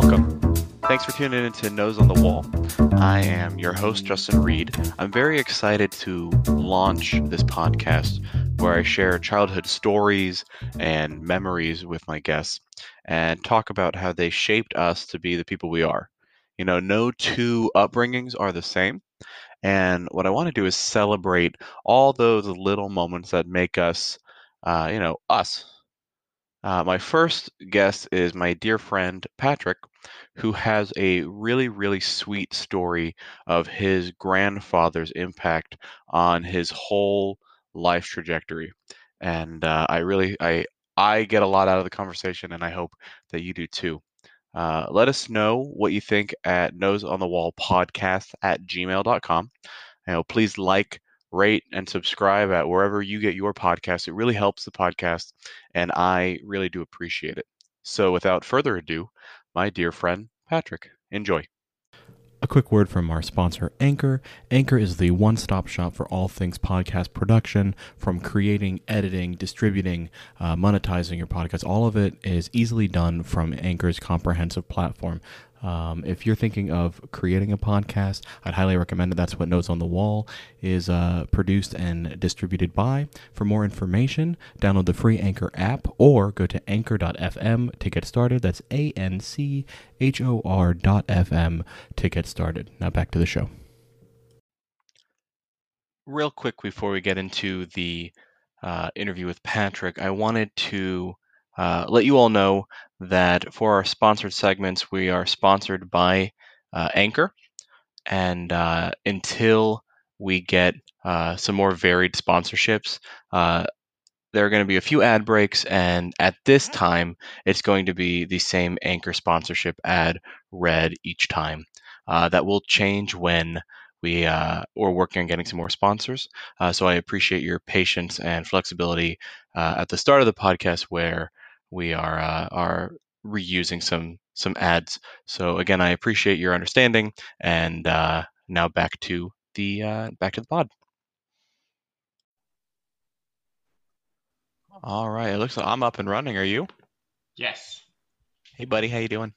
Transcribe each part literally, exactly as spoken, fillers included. welcome. Thanks for tuning in to Nose on the Wall. I am your host, Justin Reed. I'm very excited to launch this podcast where I share childhood stories and memories with my guests and talk about how they shaped us to be the people we are. You know, no two upbringings are the same. And what I want to do is celebrate all those little moments that make us, uh, you know, us. Uh, my first guest is my dear friend, Patrick, who has a really, really sweet story of his grandfather's impact on his whole life trajectory. And uh, I really, I, I get a lot out of the conversation, and I hope that you do too. Uh, let us know what you think at noseonthewallpodcast at gmail dot com. You know, please like, rate, and subscribe at wherever you get your podcast. It really helps the podcast, and I really do appreciate it. So without further ado, my dear friend, Patrick, enjoy. A quick word from our sponsor, Anchor. Anchor is the one-stop shop for all things podcast production, from creating, editing, distributing, uh, monetizing your podcast. All of it is easily done from Anchor's comprehensive platform. Um, if you're thinking of creating a podcast, I'd highly recommend it. That's what Notes on the Wall is uh, produced and distributed by. For more information, download the free Anchor app or go to anchor dot f m to get started. That's A N C H O R dot F M to get started. Now back to the show. Real quick before we get into the uh, interview with Patrick, I wanted to Uh, let you all know that for our sponsored segments, we are sponsored by uh, Anchor. And uh, until we get uh, some more varied sponsorships, uh, there are going to be a few ad breaks. And at this time, it's going to be the same Anchor sponsorship ad read each time. Uh, that will change when we uh, are working on getting some more sponsors. Uh, so I appreciate your patience and flexibility uh, at the start of the podcast where we are uh, are reusing some some ads. So again, I appreciate your understanding. And uh, now back to the uh, back to the pod. All right, it looks like I'm up and running. Are you? Yes. Hey, buddy, how you doing?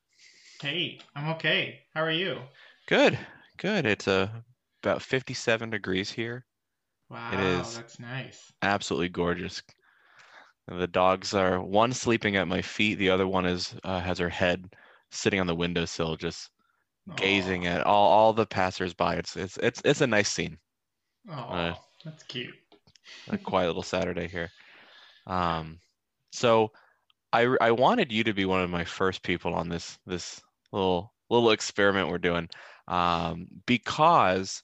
Hey, I'm okay. How are you? Good, good. It's uh, about fifty-seven degrees here. Wow, it is that's nice. Absolutely gorgeous. The dogs are one sleeping at my feet. The other one is uh, has her head sitting on the windowsill, just Aww. gazing at all, all the passersby. It's it's it's it's a nice scene. Oh, uh, that's cute. A quiet little Saturday here. Um, so I I wanted you to be one of my first people on this this little little experiment we're doing, um, because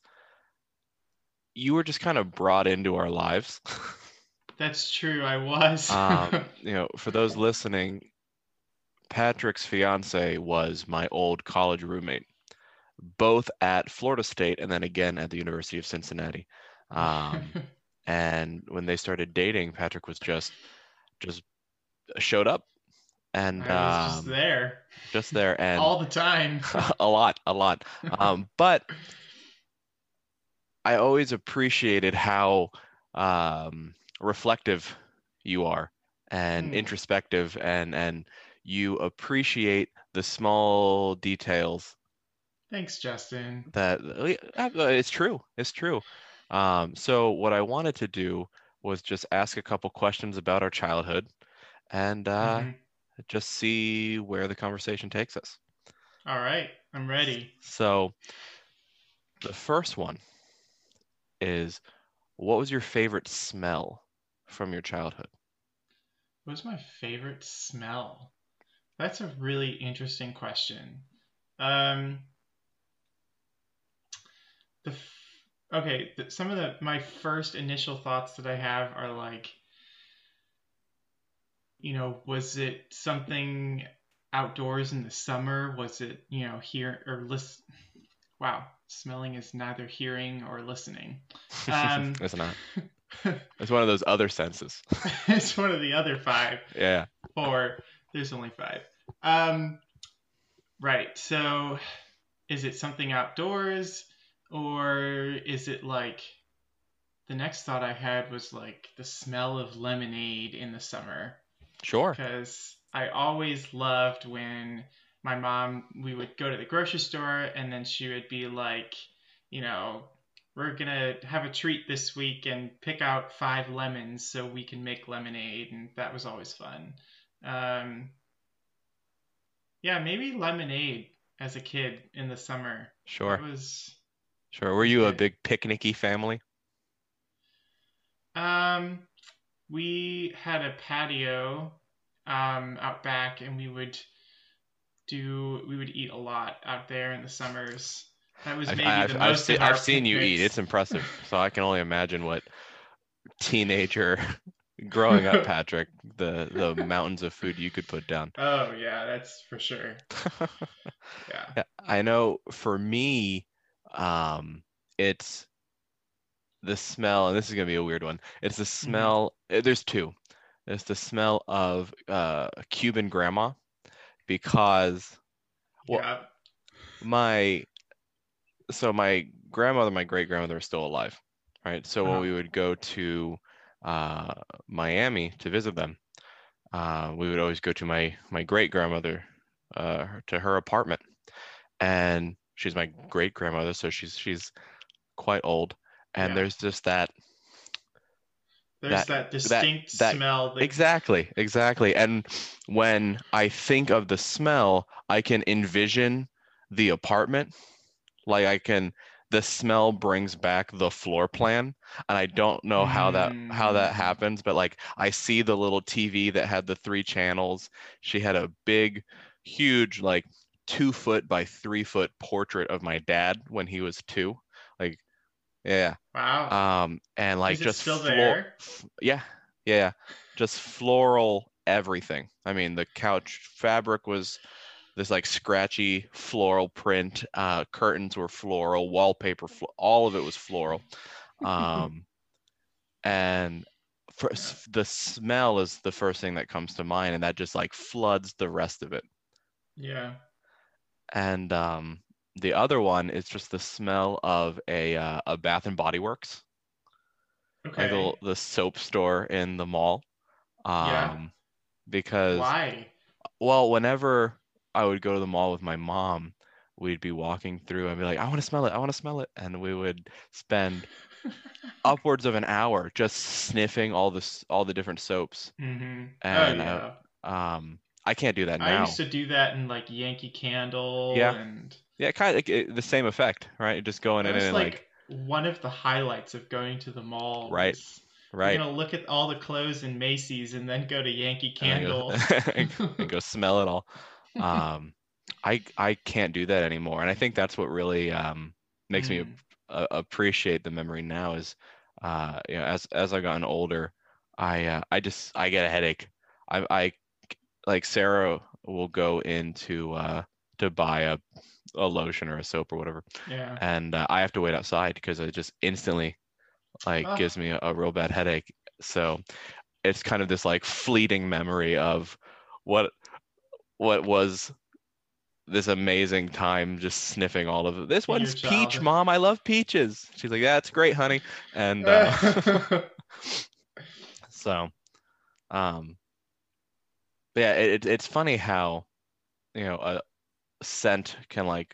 you were just kind of brought into our lives. That's true. I was. um, you know, for those listening, Patrick's fiance was my old college roommate, both at Florida State and then again at the University of Cincinnati. Um, and when they started dating, Patrick was just just showed up, and I was um, just there, just there, and all the time, a lot, a lot. Um, but I always appreciated how Um, reflective you are, and mm. introspective, and and you appreciate the small details. Thanks, Justin. That it's true. It's true. Um, so what I wanted to do was just ask a couple questions about our childhood, and uh, mm-hmm. just see where the conversation takes us. All right, I'm ready. So the first one is, what was your favorite smell from your childhood? What was my favorite smell? That's a really interesting question. Um, the f- okay, the, some of the my first initial thoughts that I have are like, you know, was it something outdoors in the summer? Was it, you know, here or listen? Wow, smelling is neither hearing or listening. Um, it's not. It's one of those other senses. It's one of the other five. Yeah. Or there's only five. Um, right. So is it something outdoors, or is it like, the next thought I had was like the smell of lemonade in the summer. Sure. Because I always loved when my mom, we would go to the grocery store, and then she would be like, you know, we're going to have a treat this week and pick out five lemons so we can make lemonade. And that was always fun. Um, yeah, maybe lemonade as a kid in the summer. Sure. It was, sure. Were you a big picnicky family? Um, we had a patio um, out back, and we would do, we would eat a lot out there in the summers. That was maybe I've, the I've, most I've, of our I've seen you eat. It's impressive. So I can only imagine what teenager growing up, Patrick, the, the mountains of food you could put down. Oh, yeah, that's for sure. Yeah. I know for me, um, it's the smell, and this is going to be a weird one. It's the smell. Mm-hmm. There's two. It's the smell of uh, a Cuban grandma because, well, yeah. my... So my grandmother and my great-grandmother are still alive, right? So uh-huh. when we would go to uh, Miami to visit them, uh, we would always go to my my great-grandmother, uh, to her apartment. And she's my great-grandmother, so she's she's quite old. And yeah. there's just that... There's that, that distinct that, that, smell. That... Exactly, exactly. And when I think of the smell, I can envision the apartment. Like I can, the smell brings back the floor plan, and I don't know how that how that happens, but like I see the little T V that had the three channels. She had a big, huge, like two foot by three foot portrait of my dad when he was two. Like, yeah. Wow. Um, and like Is just it still flo- there? F- yeah, yeah, just floral everything. I mean, the couch fabric was this like scratchy floral print, uh, curtains were floral, wallpaper, fl- all of it was floral. Um, and for, the smell is the first thing that comes to mind, and that just like floods the rest of it. Yeah. And um, the other one is just the smell of a uh, a Bath and Body Works. Okay. Like the, the soap store in the mall. Um, yeah. Because. Why? Well, whenever I would go to the mall with my mom, we'd be walking through and be like, I want to smell it. I want to smell it. And we would spend upwards of an hour just sniffing all this, all the different soaps. Mm-hmm. And oh, yeah. I, um, I can't do that now. I used to do that in like Yankee Candle. Yeah. And... Yeah. Kind of it, it, the same effect, right? Just going in and like, like one of the highlights of going to the mall. Right. Was... Right. You're going to look at all the clothes in Macy's and then go to Yankee Candle and go, and go smell it all. um I I can't do that anymore, and I think that's what really um makes mm. me a, a, appreciate the memory now is uh you know as as I've gotten older, I uh, I just I get a headache. I I like Sarah will go into uh to buy a a lotion or a soap or whatever, yeah, and uh, I have to wait outside because it just instantly like oh. gives me a, a real bad headache. So it's kind of this like fleeting memory of what what was this amazing time just sniffing all of it. This one's peach, Mom. I love peaches. She's like, yeah, that's great, honey. And uh, so, um, but yeah, it, it's funny how, you know, a scent can like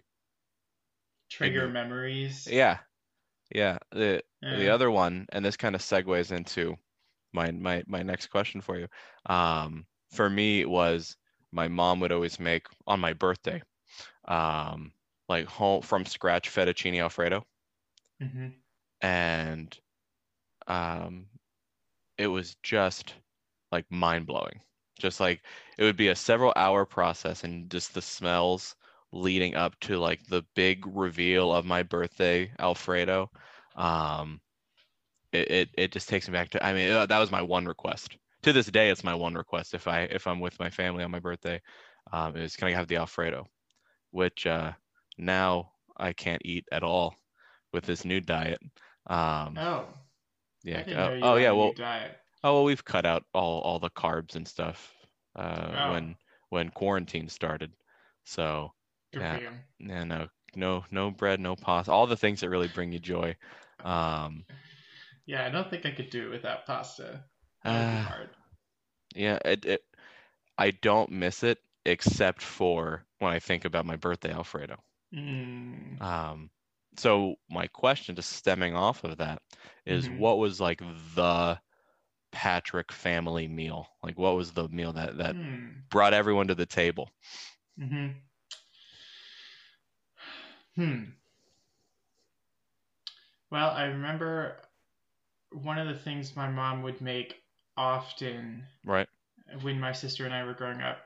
trigger it, memories. Yeah. Yeah. The, yeah. the other one, and this kind of segues into my, my, my next question for you. Um, for me it was, my mom would always make on my birthday, um, like home from scratch fettuccine Alfredo. Mm-hmm. And um, it was just like mind blowing. Just like it would be a several hour process, and just the smells leading up to like the big reveal of my birthday Alfredo. Um, it, it, it just takes me back to, I mean, that was my one request. To this day, it's my one request. If I if I'm with my family on my birthday, um, is can I have the Alfredo, which uh, now I can't eat at all with this new diet. Um, oh, yeah. Uh, oh, yeah. Well, diet. oh, well, we've cut out all, all the carbs and stuff uh, oh. when when quarantine started. So Good yeah, yeah, no, no, no bread, no pasta, all the things that really bring you joy. Um, yeah, I don't think I could do it without pasta. Uh, yeah, it, it. I don't miss it except for when I think about my birthday Alfredo. Mm. Um, so my question, just stemming off of that, is mm-hmm. what was like the Patrick family meal? Like, what was the meal that that mm. brought everyone to the table? Mm-hmm. Hmm. Well, I remember one of the things my mom would make often, right, when my sister and I were growing up,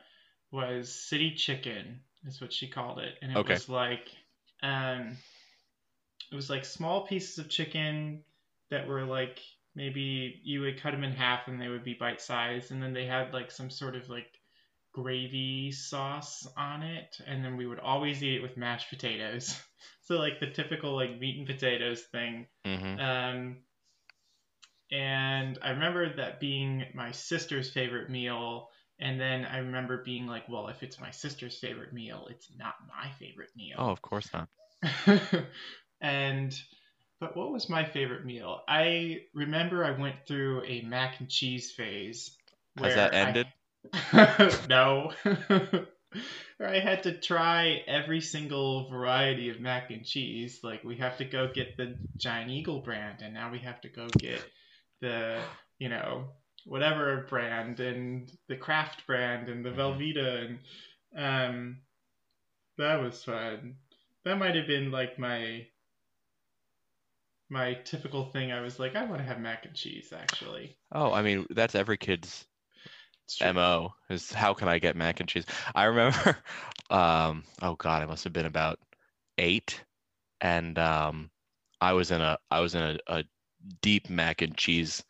was city chicken, is what she called it. And it okay. was like, um, it was like small pieces of chicken that were like, maybe you would cut them in half and they would be bite sized. And then they had like some sort of like gravy sauce on it. And then we would always eat it with mashed potatoes. So like the typical like meat and potatoes thing. Mm-hmm. Um, and I remember that being my sister's favorite meal. And then I remember being like, well, if it's my sister's favorite meal, it's not my favorite meal. Oh, of course not. And, but what was my favorite meal? I remember I went through a mac and cheese phase. Has that ended? I... No. Where I had to try every single variety of mac and cheese. Like, we have to go get the Giant Eagle brand, and now we have to go get the, you know, whatever brand, and the Kraft brand, and the Velveeta, and um, that was fun. That might have been like my my typical thing. I was like, I want to have mac and cheese, actually. Oh, I mean, that's every kid's M O, is how can I get mac and cheese? I remember, um, oh God, I must have been about eight, and um, I was in a I was in a, a deep mac and cheese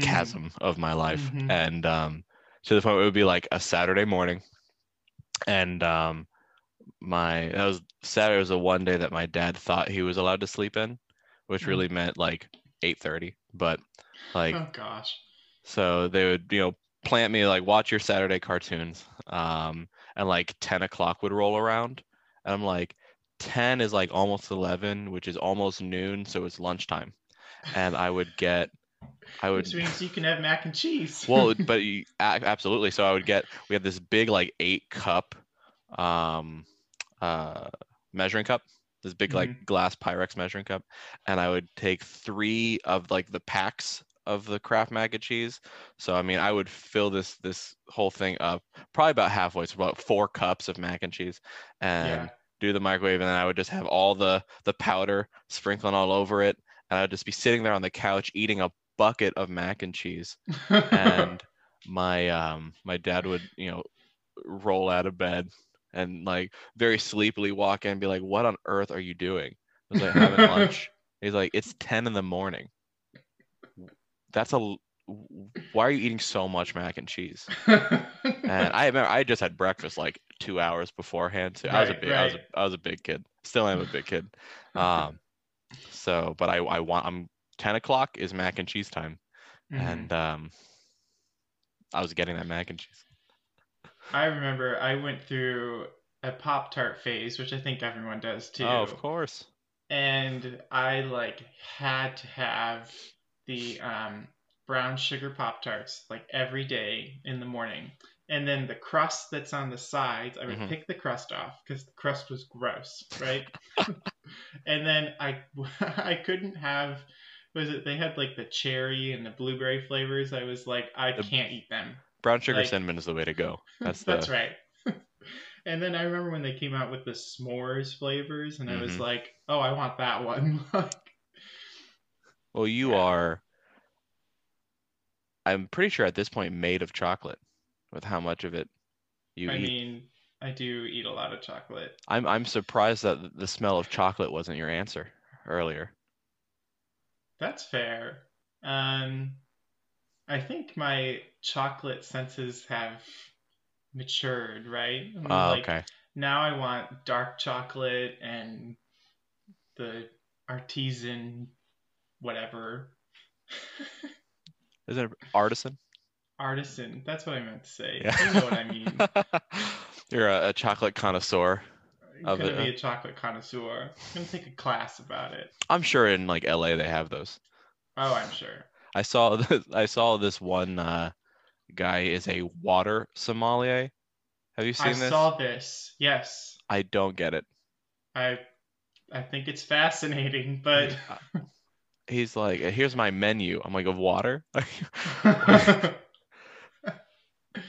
chasm mm-hmm. of my life, mm-hmm. and um to the point where it would be like a Saturday morning, and um my that was Saturday was the one day that my dad thought he was allowed to sleep in, which mm-hmm. really meant like eight thirty, but like, oh gosh, so they would, you know, plant me like, watch your Saturday cartoons, um and like ten o'clock would roll around, and I'm like, ten is like almost eleven, which is almost noon, so it's lunchtime, and I would get I would. Which means you can have mac and cheese. Well, but you, absolutely. So I would get. We had this big, like, eight cup, um, uh, measuring cup. This big, mm-hmm. like, glass Pyrex measuring cup, and I would take three of like the packs of the Kraft mac and cheese. So I mean, I would fill this this whole thing up, probably about halfway, so about four cups of mac and cheese, and yeah. do the microwave, and then I would just have all the the powder sprinkling all over it, and I would just be sitting there on the couch eating a bucket of mac and cheese, and my um my dad would, you know, roll out of bed and like very sleepily walk in and be like, what on earth are you doing? I was like, having lunch. He's like, it's ten in the morning. That's a why are you eating so much mac and cheese? And I remember I just had breakfast like two hours beforehand, so right, I was a big right. I was a, I was a big kid, still am a big kid, um so but I I want I'm ten o'clock is mac and cheese time, mm-hmm. and um, I was getting that mac and cheese. I remember I went through a Pop-Tart phase, which I think everyone does too. Oh, of course. And I like had to have the um, brown sugar Pop-Tarts like every day in the morning, and then the crust that's on the sides, I would mm-hmm. pick the crust off because the crust was gross, right? And then I I couldn't have. Was it they had like the cherry and the blueberry flavors? I was like, I the can't eat them. Brown sugar, like, cinnamon is the way to go. That's the... that's right. And then I remember when they came out with the s'mores flavors, and mm-hmm. I was like, oh, I want that one. Well, you yeah. are. I'm pretty sure at this point made of chocolate, with how much of it you I eat. I mean, I do eat a lot of chocolate. I'm I'm surprised that the smell of chocolate wasn't your answer earlier. That's fair. Um, I think my chocolate senses have matured, right? I mean, oh, like, okay. Now I want dark chocolate and the artisan whatever. Is it artisan? Artisan. That's what I meant to say. Yeah. You know what I mean. You're a, a chocolate connoisseur. I'm going to be a chocolate connoisseur. I'm going to take a class about it. I'm sure in like L A they have those. Oh, I'm sure. I saw this, I saw this one uh, guy is a water sommelier. Have you seen I this? I saw this. Yes. I don't get it. I I think it's fascinating, but he's like, here's my menu. I'm like, of water?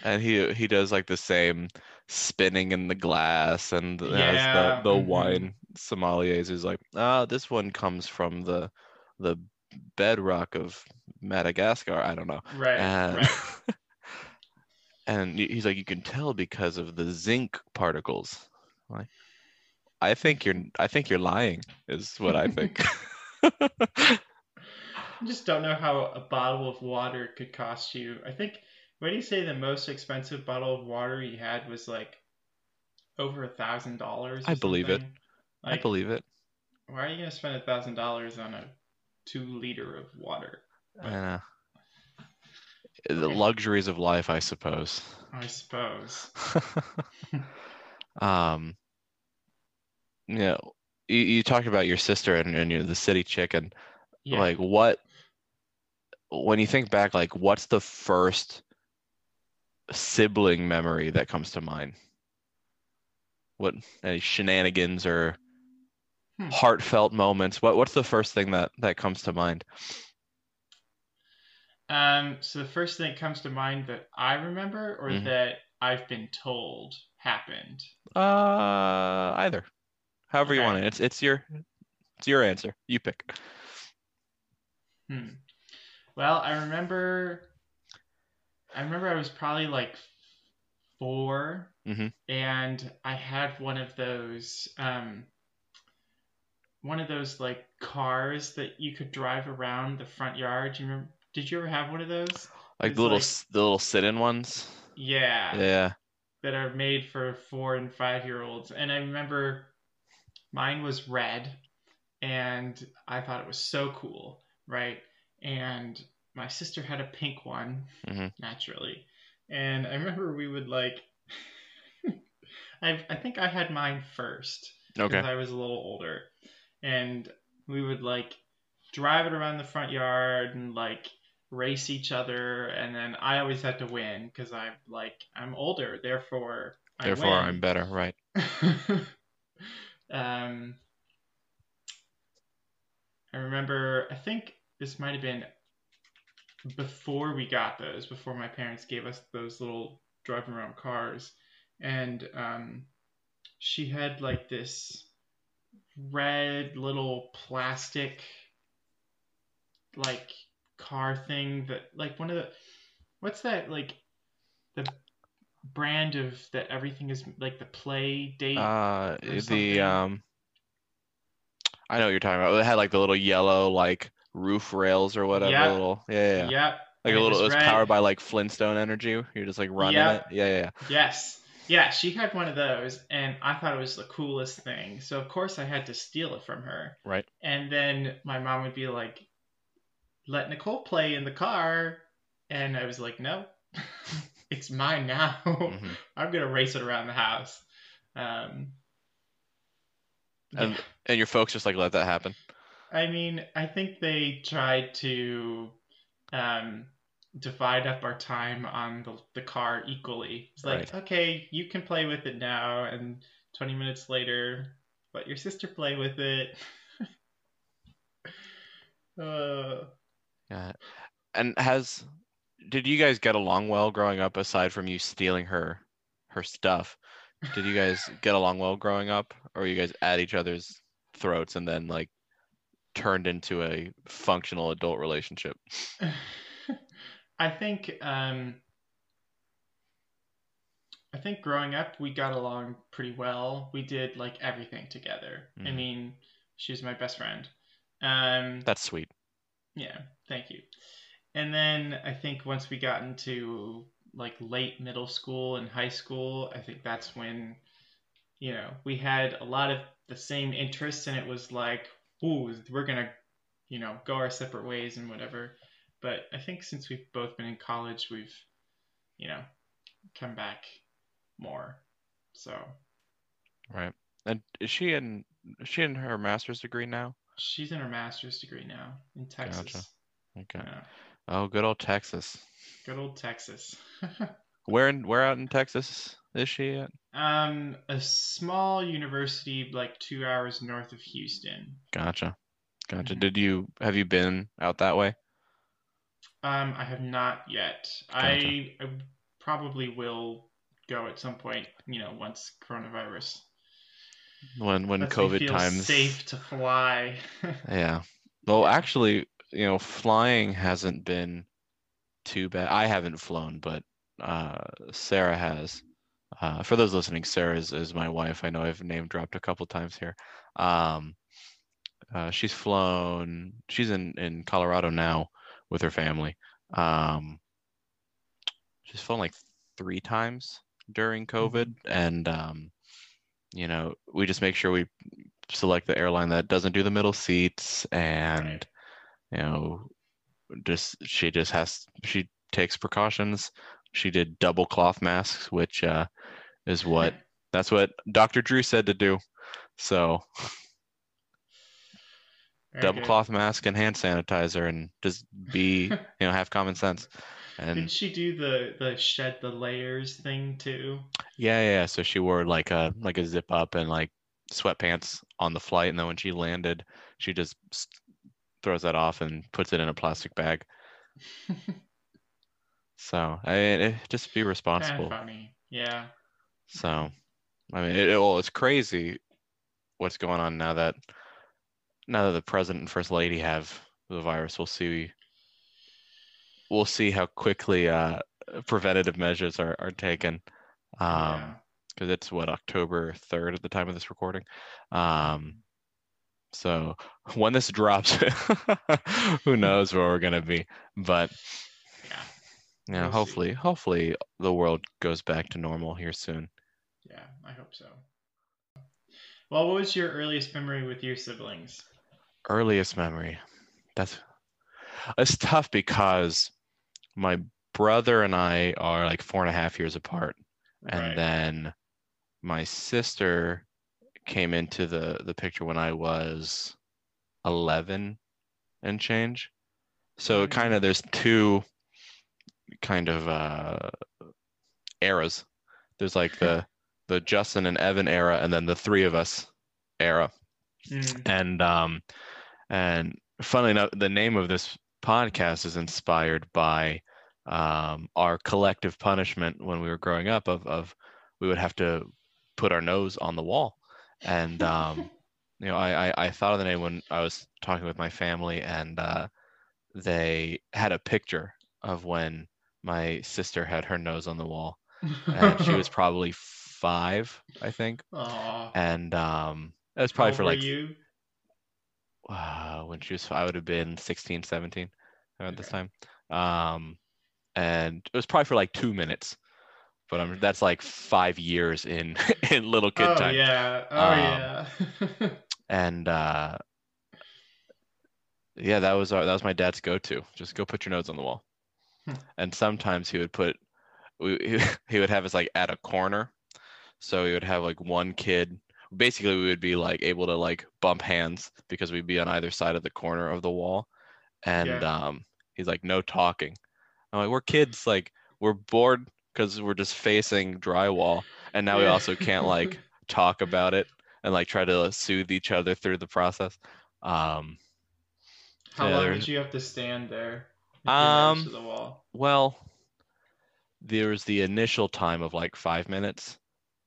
And he he does like the same spinning in the glass and yeah. the, the mm-hmm. wine sommeliers is like, ah, oh, this one comes from the the bedrock of Madagascar. I don't know. Right. And, right. And he's like, you can tell because of the zinc particles. I'm like, I think you're I think you're lying is what I think. I just don't know how a bottle of water could cost you. I think, what do you say the most expensive bottle of water you had was like over a thousand dollars? I believe it. Like, I believe it. Why are you gonna spend a thousand dollars on a two liter of water? I know. The luxuries of life, I suppose. I suppose. um. You know, you, you talked about your sister and, and you know, the city chicken. Yeah. Like, what? When you think back, like, what's the first sibling memory that comes to mind? What any shenanigans or hmm. heartfelt moments? What What's the first thing that that comes to mind? Um, so the first thing that comes to mind that I remember, or mm-hmm. that I've been told happened? Uh, either. However okay. you want it. It's it's your it's your answer. You pick. Hmm. Well, I remember. I remember I was probably like four, mm-hmm. and I had one of those, um, one of those like cars that you could drive around the front yard. You remember? Did you ever have one of those? Like the little, like, the little sit-in ones? Yeah. Yeah. That are made for four and five-year-olds. And I remember mine was red, and I thought it was so cool, right? And my sister had a pink one, mm-hmm. naturally. And I remember we would, like... I I think I had mine first. Okay. Because I was a little older. And we would, like, drive it around the front yard and, like... race each other, and then I always had to win because I'm like I'm older, therefore I therefore win. I'm better, right? um, I remember I think this might have been before we got those, before my parents gave us those little driving around cars, and um, she had like this red little plastic like car thing that like one of the what's that like the brand of that everything is like the play date uh the um I know what you're talking about. It had like the little yellow like roof rails or whatever. Yep. Little, yeah yeah, yeah. Yep. Like and a little it was, it was powered by like Flintstone energy. You're just like running. Yep. It yeah, yeah yeah yes yeah she had one of those and I thought it was the coolest thing, so of course I had to steal it from her, right? And then my mom would be like, let Nicole play in the car. And I was like, no, it's mine now. Mm-hmm. I'm going to race it around the house. Um, and, yeah. and your folks just like, let that happen. I mean, I think they tried to um, divide up our time on the, the car equally. It's like, right. Okay, you can play with it now. And twenty minutes later, let your sister play with it. uh, Yeah, and has did you guys get along well growing up? Aside from you stealing her, her stuff, did you guys get along well growing up, or were you guys at each other's throats and then like turned into a functional adult relationship? I think um, I think growing up we got along pretty well. We did like everything together. Mm-hmm. I mean, she was my best friend. Um, That's sweet. Yeah, thank you. And then I think once we got into like late middle school and high school, I think that's when, you know, we had a lot of the same interests and it was like, ooh, we're going to, you know, go our separate ways and whatever. But I think since we've both been in college, we've, you know, come back more. So. Right. And is she in, is she in her master's degree now? She's in her master's degree now in Texas. Gotcha. Okay. Yeah. Oh, good old Texas. Good old Texas. Where in where out in Texas Is she at? Um, a small university like two hours north of Houston. Gotcha. Gotcha. Mm-hmm. Did you have you been out that way? Um, I have not yet. Gotcha. I, I probably will go at some point, you know, once coronavirus. When when COVID feel times safe to fly. Yeah. Well, actually, you know, flying hasn't been too bad. I haven't flown, but uh, Sarah has. Uh, for those listening, Sarah is, is my wife. I know I've name dropped a couple times here. Um, uh, she's flown. She's in, in Colorado now with her family. Um, she's flown like three times during COVID, and um, you know, we just make sure we select the airline that doesn't do the middle seats, and you know, just she just has she takes precautions. She did double cloth masks, which uh, is what that's what Doctor Drew said to do. So Very double good. Cloth mask and hand sanitizer, and just be, you know, have common sense. And did she do the, the shed the layers thing too? Yeah, yeah. So she wore like a like a zip up and like sweatpants on the flight, and then when she landed, she just throws that off and puts it in a plastic bag. So I mean, just be responsible. Kind of funny. Yeah. So, I mean, it, it, well, it's crazy what's going on now that now that the president and first lady have the virus. We'll see. We'll see how quickly uh, preventative measures are are taken. Because um, yeah. It's what, October third at the time of this recording. Um, so when this drops, who knows where we're gonna be? But. Yeah. Yeah, we'll hopefully, see. hopefully the world goes back to normal here soon. Yeah, I hope so. Well, what was your earliest memory with your siblings? Earliest memory. That's it's tough because my brother and I are like four and a half years apart. And right. Then my sister came into the, the picture when I was eleven and change. So mm-hmm. kind of there's two... kind of uh eras. There's like the the Justin and Evan era, and then the three of us era. Mm. And um and funnily enough, the name of this podcast is inspired by um our collective punishment when we were growing up of of we would have to put our nose on the wall. And um you know, I, I I thought of the name when I was talking with my family, and uh they had a picture of when my sister had her nose on the wall, and she was probably five, I think. Aww. And um, it was probably How for like you? Uh, when she was, I would have been sixteen, seventeen around okay. this time. Um, and it was probably for like two minutes, but I'm, that's like five years in, in little kid oh, time. Oh yeah, oh um, yeah. and uh, yeah, that was our, that was my dad's go-to. Just go put your nose on the wall. And sometimes he would put, we, he would have us like at a corner. So we would have like one kid, basically we would be like able to like bump hands because we'd be on either side of the corner of the wall. And yeah. um, he's like, no talking. I'm like, we're kids, like we're bored because we're just facing drywall. And now yeah. we also can't like talk about it and like try to like, soothe each other through the process. Um, How yeah, long did you have to stand there? Um, the wall. Well, there was the initial time of like five minutes,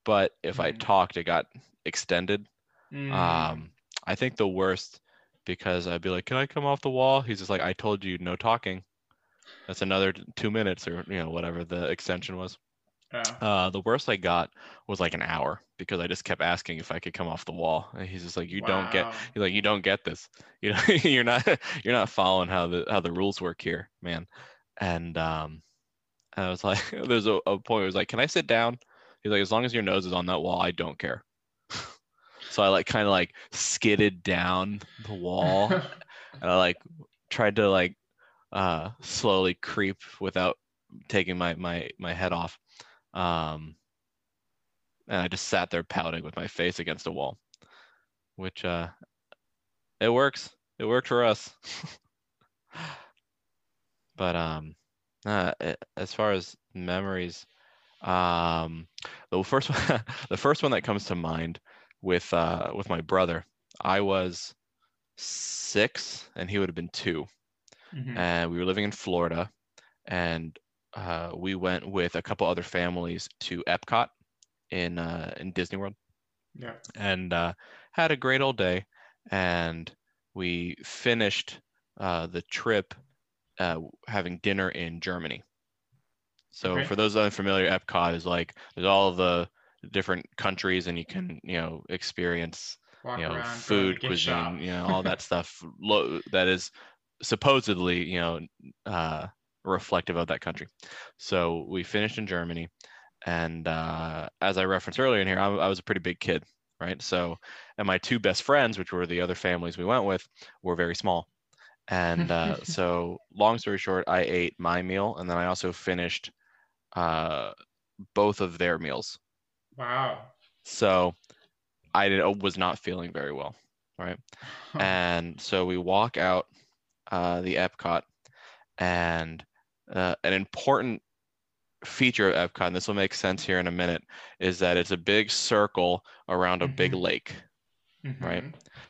but if mm. I talked, it got extended. Mm. Um, I think the worst, because I'd be like, can I come off the wall? He's just like, I told you no talking. That's another two minutes or, you know, whatever the extension was. Yeah. Uh, the worst I got was like an hour because I just kept asking if I could come off the wall. And he's just like, you wow. don't get, he's like, you don't get this. You know, you're not, you're not following how the, how the rules work here, man. And, um, and I was like, there's a, a point where I was like, can I sit down? He's like, as long as your nose is on that wall, I don't care. So I like kind of like skidded down the wall and I like tried to like, uh, slowly creep without taking my, my, my head off. Um, and I just sat there pouting with my face against a wall, which, uh, it works. It worked for us. But, um, uh, as far as memories, um, The first one, the first one that comes to mind with uh, with my brother, I was six and he would have been two. Mm-hmm. And we were living in Florida, and uh, we went with a couple other families to Epcot in uh, in Disney World. Yeah. And uh, had a great old day, and we finished uh, the trip uh, having dinner in Germany. So okay. For those unfamiliar, Epcot is like there's all the different countries, and you can you know experience Walk you know around, food, cuisine, shop. you know all that stuff lo- that is supposedly you know uh, reflective of that country. So we finished in Germany, and uh, as I referenced earlier in here, I, I was a pretty big kid, right? So, and my two best friends, which were the other families we went with, were very small. And uh, so, long story short, I ate my meal, and then I also finished uh, both of their meals. Wow. So I did, was not feeling very well, right? And so we walk out uh, the Epcot, and uh, an important feature of Epcot, and this will make sense here in a minute, is that it's a big circle around a mm-hmm. big lake, mm-hmm. right?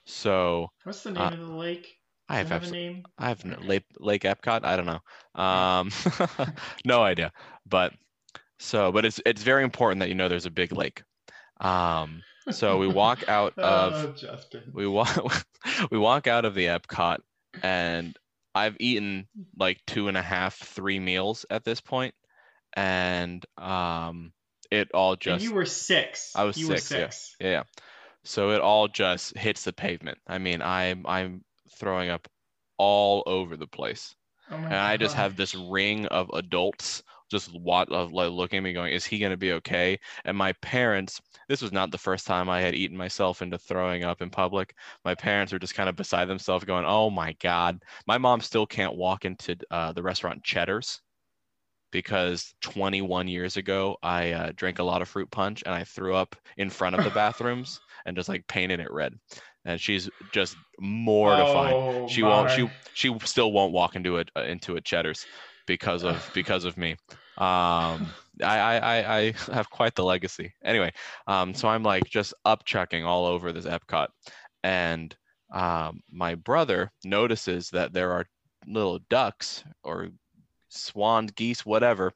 So what's the name uh, of the lake? I have, have a name? I have no, Lake, Lake Epcot. I don't know. Um, no idea. But so, but it's it's very important that you know there's a big lake. Um, so we walk out of oh, we walk we walk out of the Epcot, and I've eaten like two and a half, three meals at this point, and um, it all just. And you were six. I was you six. Were six. Yeah. yeah. So it all just hits the pavement. I mean, I'm I'm. throwing up all over the place. Oh my and I just gosh. have this ring of adults just lot of like looking at me going, is he going to be okay? And my parents, this was not the first time I had eaten myself into throwing up in public. My parents were just kind of beside themselves going, oh my God. My mom still can't walk into uh, the restaurant Cheddar's because twenty-one years ago, I uh, drank a lot of fruit punch and I threw up in front of the bathrooms and just like painted it red. And she's just mortified. Oh, she my. won't. She she still won't walk into it into a Cheddar's because of because of me. Um, I, I I have quite the legacy. Anyway, um, so I'm like just upchucking all over this Epcot, and um, my brother notices that there are little ducks or swans, geese, whatever,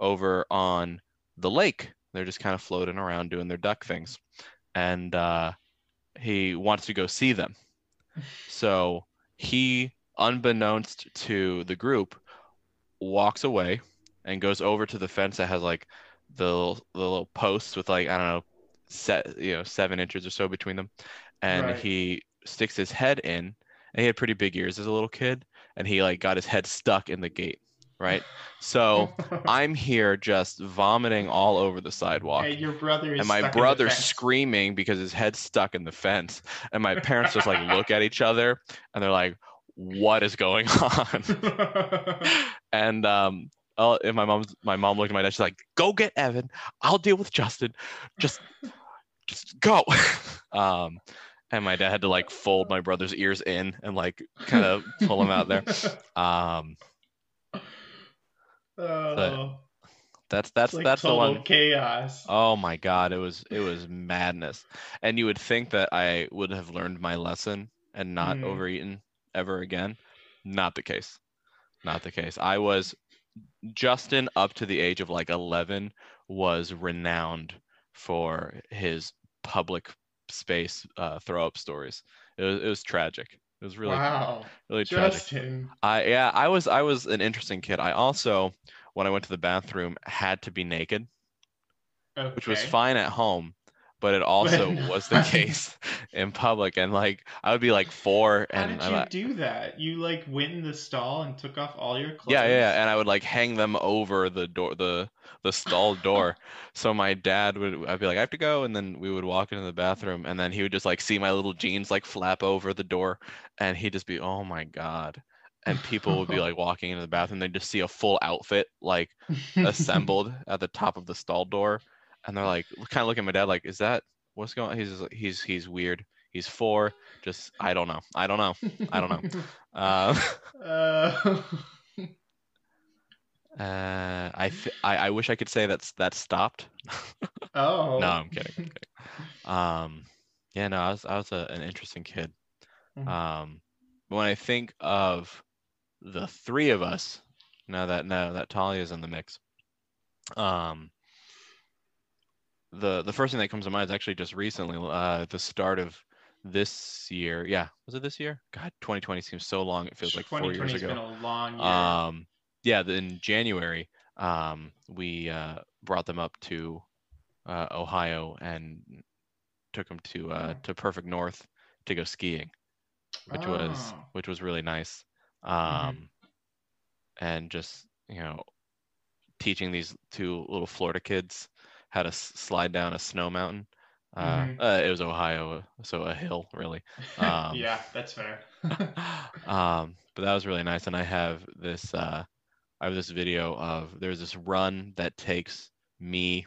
over on the lake. They're just kind of floating around doing their duck things, and. Uh, He wants to go see them. So he, unbeknownst to the group, walks away and goes over to the fence that has like the little, the little posts with like, I don't know, set, you know, seven inches or so between them. And right. he sticks his head in, and he had pretty big ears as a little kid. And he like got his head stuck in the gate. Right. So I'm here just vomiting all over the sidewalk. And your brother is And my brother screaming because his head's stuck in the fence. And my parents just like look at each other and they're like, what is going on? and um oh and my mom my mom looked at my dad, she's like, go get Evan. I'll deal with Justin. Just just go. um and my dad had to like fold my brother's ears in and like kind of pull him out there. Um Oh, that's that's like that's the one chaos. Oh my God, it was it was madness. And you would think that I would have learned my lesson and not mm. overeaten ever again. Not the case. Not the case. I was Justin up to the age of like eleven was renowned for his public space uh, throw up stories. It was it was tragic. It was really, wow. really Justin. tragic. I yeah, I was I was an interesting kid. I also, when I went to the bathroom, had to be naked, okay. which was fine at home, but it also but was the case in public. And like, I would be like four. How and did you I, do that? You like went in the stall and took off all your clothes. Yeah, yeah, yeah. And I would like hang them over the door, the the stall door. So my dad would, I'd be like, I have to go, and then we would walk into the bathroom, and then he would just like see my little jeans like flap over the door, and he'd just be, oh my God. And people would be like walking into the bathroom, they'd just see a full outfit like assembled at the top of the stall door. And they're like, kind of looking at my dad, like, is that what's going on? He's he's he's weird. He's four. Just I don't know. I don't know. I don't know. Uh, uh, Uh, I, th- I I wish I could say that's that stopped. Oh. No, I'm kidding. I'm kidding. Um, yeah, no, I was I was a, an interesting kid. Mm-hmm. Um, but when I think of the three of us, now that now that Talia is in the mix, um, the the first thing that comes to mind is actually just recently, uh, the start of this year. Yeah, was it this year? God, twenty twenty seems so long. It feels like four years ago. twenty twenty's been a long year. Um. Yeah, in January, um, we uh, brought them up to uh, Ohio and took them to uh, to Perfect North to go skiing, which oh. was which was really nice. Um, mm-hmm. And just, you know, teaching these two little Florida kids how to s- slide down a snow mountain. Uh, mm-hmm. uh, it was Ohio, so a hill, really. Um, yeah, that's fair. um, but that was really nice, and I have this. Uh, I have this video of there's this run that takes me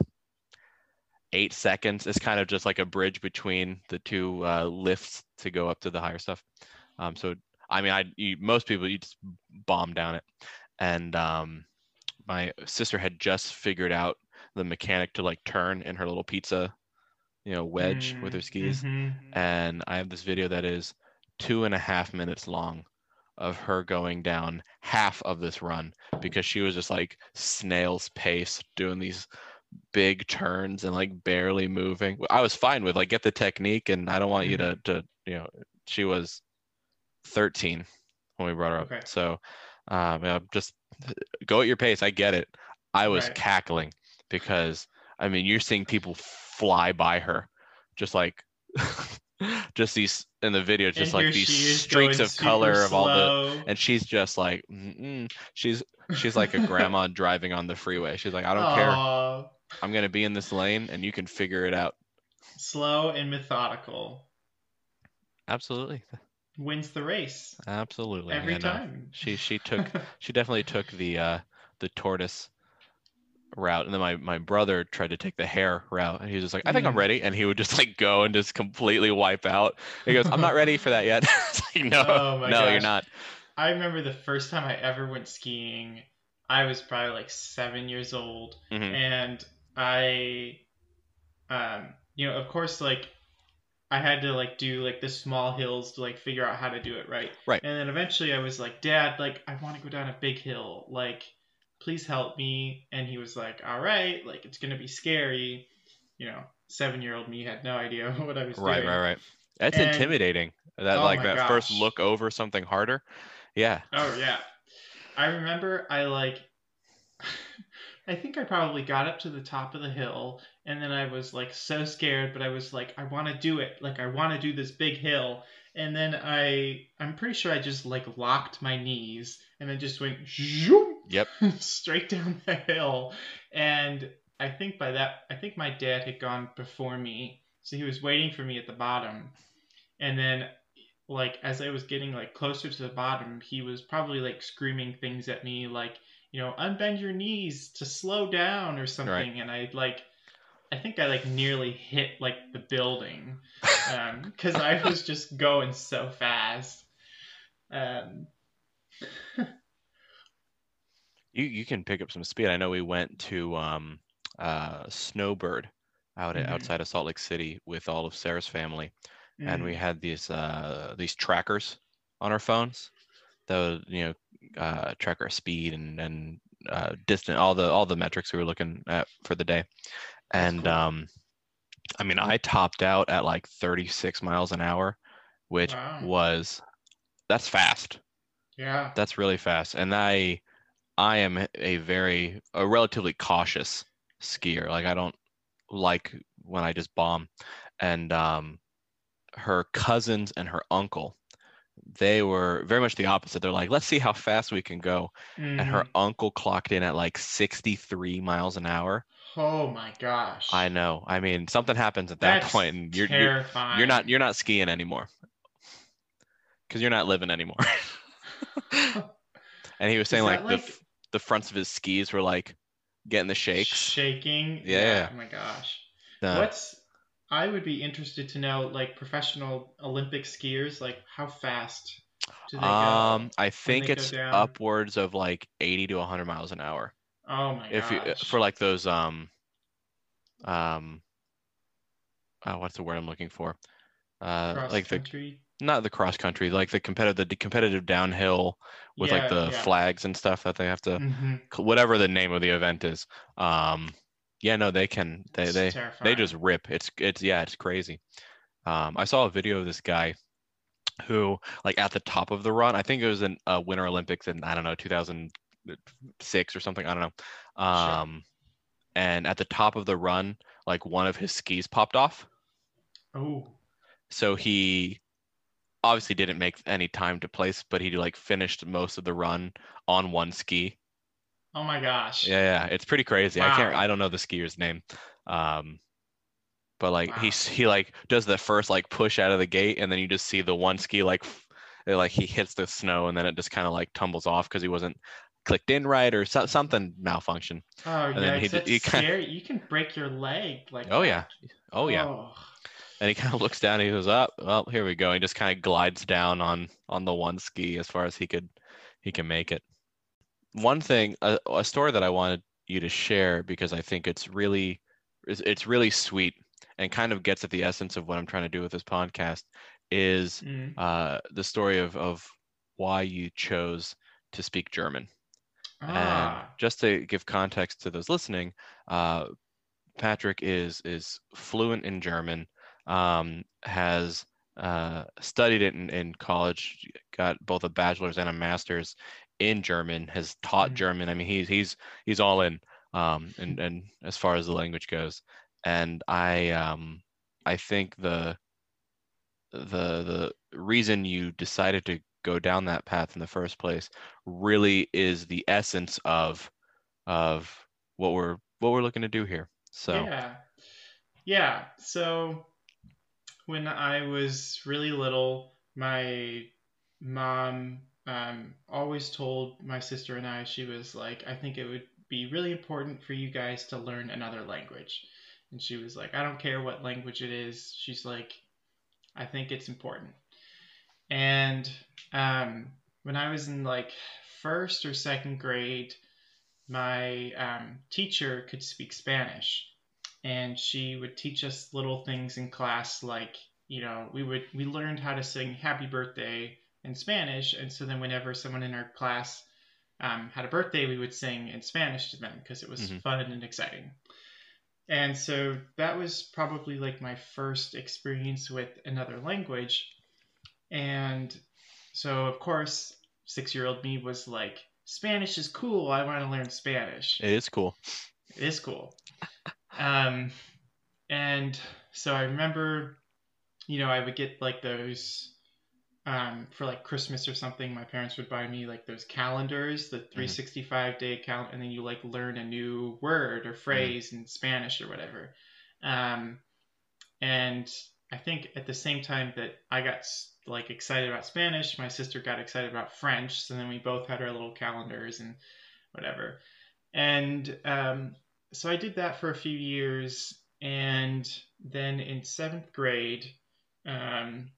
eight seconds. It's kind of just like a bridge between the two uh, lifts to go up to the higher stuff. Um, so, I mean, I you, most people, you just bomb down it. And um, my sister had just figured out the mechanic to like turn in her little pizza, you know, wedge mm, with her skis. Mm-hmm. And I have this video that is two and a half minutes long of her going down half of this run because she was just like snail's pace doing these big turns and like barely moving. I was fine with like, get the technique, and I don't want you to, to you know, she was thirteen when we brought her up. Okay. So um, yeah, just go at your pace. I get it. I was right. cackling because, I mean, you're seeing people fly by her just like... just these in the video just and like these streaks of color of all the, and she's just like mm-mm. she's she's like a grandma driving on the freeway. She's like, I don't Aww. care, I'm gonna be in this lane and you can figure it out. Slow and methodical absolutely wins the race absolutely every and, time. Uh, she she took she definitely took the uh the tortoise route, and then my my brother tried to take the hare route, and he was just like, I think I'm ready, and he would just like go and just completely wipe out. He goes, I'm not ready for that yet. It's like, no, oh no, gosh. You're not. I remember the first time I ever went skiing, I was probably like seven years old, mm-hmm. and I, um, you know, of course, like I had to like do like the small hills to like figure out how to do it right, right, and then eventually I was like, Dad, like I want to go down a big hill, like, please help me. And he was like, all right, like, it's going to be scary. You know, seven-year-old me had no idea what I was right, doing. Right, right, right. That's and, intimidating. That oh Like that gosh. first look over something harder. Yeah. Oh, yeah. I remember I, like, I think I probably got up to the top of the hill. And then I was, like, so scared. But I was like, I want to do it. Like, I want to do this big hill. And then I, I'm pretty sure I just, like, locked my knees. And then just went, zoom. Yep. Straight down the hill. And I think by that, I think my dad had gone before me. So he was waiting for me at the bottom. And then, like, as I was getting, like, closer to the bottom, he was probably, like, screaming things at me, like, you know, unbend your knees to slow down or something. Right. And I, like, I think I, like, nearly hit, like, the building. Um, 'cause I was just going so fast. Um You you can pick up some speed. I know we went to um, uh, Snowbird out mm-hmm. outside of Salt Lake City with all of Sarah's family, mm-hmm. and we had these uh, these trackers on our phones that would, you know, uh, track our speed and and uh, distance, all the all the metrics we were looking at for the day. And cool. um, I mean, I topped out at like thirty-six miles an hour, which wow. was that's fast. Yeah, that's really fast, and I. I am a very, a relatively cautious skier. Like, I don't like when I just bomb. And um, her cousins and her uncle, they were very much the opposite. They're like, let's see how fast we can go. Mm. And her uncle clocked in at like sixty-three miles an hour. Oh my gosh. I know. I mean, something happens at that That's point and you're, you're, you're not, you're not skiing anymore because you're not living anymore. And he was saying like, like the f- the fronts of his skis were like getting the shakes. Shaking. Yeah. Oh my gosh. Uh, What's I would be interested to know, like, professional Olympic skiers, like how fast do they um, go? Um I think it's upwards of like eighty to one hundred miles an hour. Oh my if gosh. You, for like those um um oh, what's the word I'm looking for? Uh cross like country? the not the cross country, like the competitive the competitive downhill with yeah, like the yeah. flags and stuff that they have to mm-hmm. whatever the name of the event is. Um yeah, no, they can they it's they terrifying. They just rip. It's it's yeah, it's crazy. Um I saw a video of this guy who like at the top of the run, I think it was in uh, Winter Olympics in I don't know two thousand six or something, I don't know. Um sure. And at the top of the run, like one of his skis popped off. Oh. So he obviously didn't make any time to place, but he like finished most of the run on one ski. Oh my gosh. Yeah, yeah, it's pretty crazy. Wow. I can't I don't know the skier's name. Um But like wow. he he like does the first like push out of the gate, and then you just see the one ski like it, like he hits the snow, and then it just kind of like tumbles off because he wasn't clicked in right or so, something malfunction. Oh and yeah, then he, that's he kinda, scary. You can break your leg. Like oh yeah, oh yeah. Oh. And he kind of looks down. And he goes up. Oh, well, here we go. He just kind of glides down on on the one ski as far as he could he can make it. One thing, a, a story that I wanted you to share because I think it's really it's, it's really sweet. And kind of gets at the essence of what I'm trying to do with this podcast is mm. uh, the story of, of why you chose to speak German. Ah. And just to give context to those listening, uh, Patrick is is fluent in German, um, has uh, studied it in, in college, got both a bachelor's and a master's in German, has taught mm. German. I mean, he's he's he's all in, um, and and as far as the language goes. And I, um, I think the, the, the reason you decided to go down that path in the first place really is the essence of, of what we're, what we're looking to do here. So, yeah. Yeah. So when I was really little, my mom, um, always told my sister and I, she was like, I think it would be really important for you guys to learn another language. And she was like, I don't care what language it is. She's like, I think it's important. And um, when I was in like first or second grade, my um, teacher could speak Spanish. And she would teach us little things in class. Like, you know, we would we learned how to sing Happy Birthday in Spanish. And so then whenever someone in our class um, had a birthday, we would sing in Spanish to them because it was mm-hmm. fun and exciting. And so that was probably like my first experience with another language. And so, of course, six-year-old me was like, Spanish is cool. I want to learn Spanish. It is cool. It is cool. um, and so I remember, you know, I would get like those um, for like Christmas or something. My parents would buy me like those calendars, the three sixty-five day count, and then you like learn a new word or phrase mm-hmm. in Spanish or whatever. Um, and I think at the same time that I got like excited about Spanish, my sister got excited about French. So then we both had our little calendars and whatever. And um, so I did that for a few years. And then in seventh grade, um,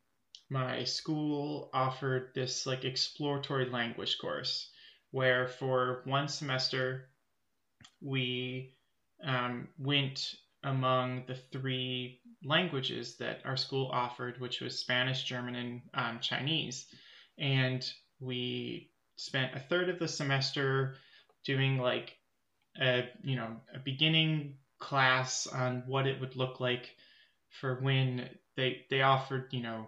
my school offered this like exploratory language course where for one semester we um, went among the three languages that our school offered, which was Spanish, German, and um, Chinese. And we spent a third of the semester doing like a, you know, a beginning class on what it would look like for when they, they offered, you know,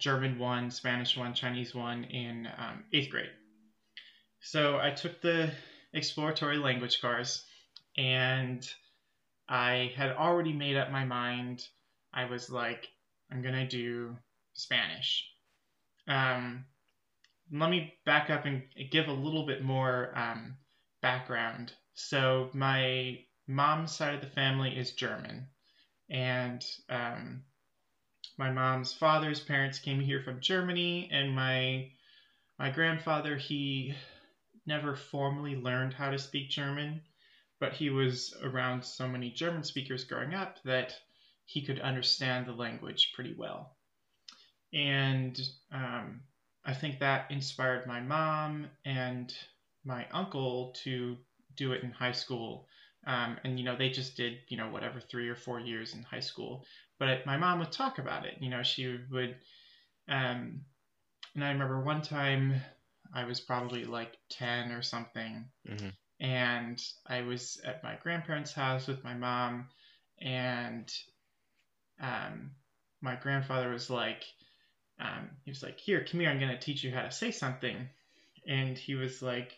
German one, Spanish one, Chinese one in um, eighth grade. So I took the exploratory language course and I had already made up my mind. I was like, I'm going to do Spanish. Um, let me back up and give a little bit more um, background. So my mom's side of the family is German, and um, my mom's father's parents came here from Germany, and my my grandfather, he never formally learned how to speak German, but he was around so many German speakers growing up that he could understand the language pretty well. And um, I think that inspired my mom and my uncle to do it in high school. Um, and, you know, they just did, you know, whatever, three or four years in high school. But my mom would talk about it. You know, she would, um, and I remember one time I was probably like ten or something. Mm-hmm. And I was at my grandparents' house with my mom, and um, my grandfather was like, um, he was like, here, come here, I'm going to teach you how to say something. And he was like,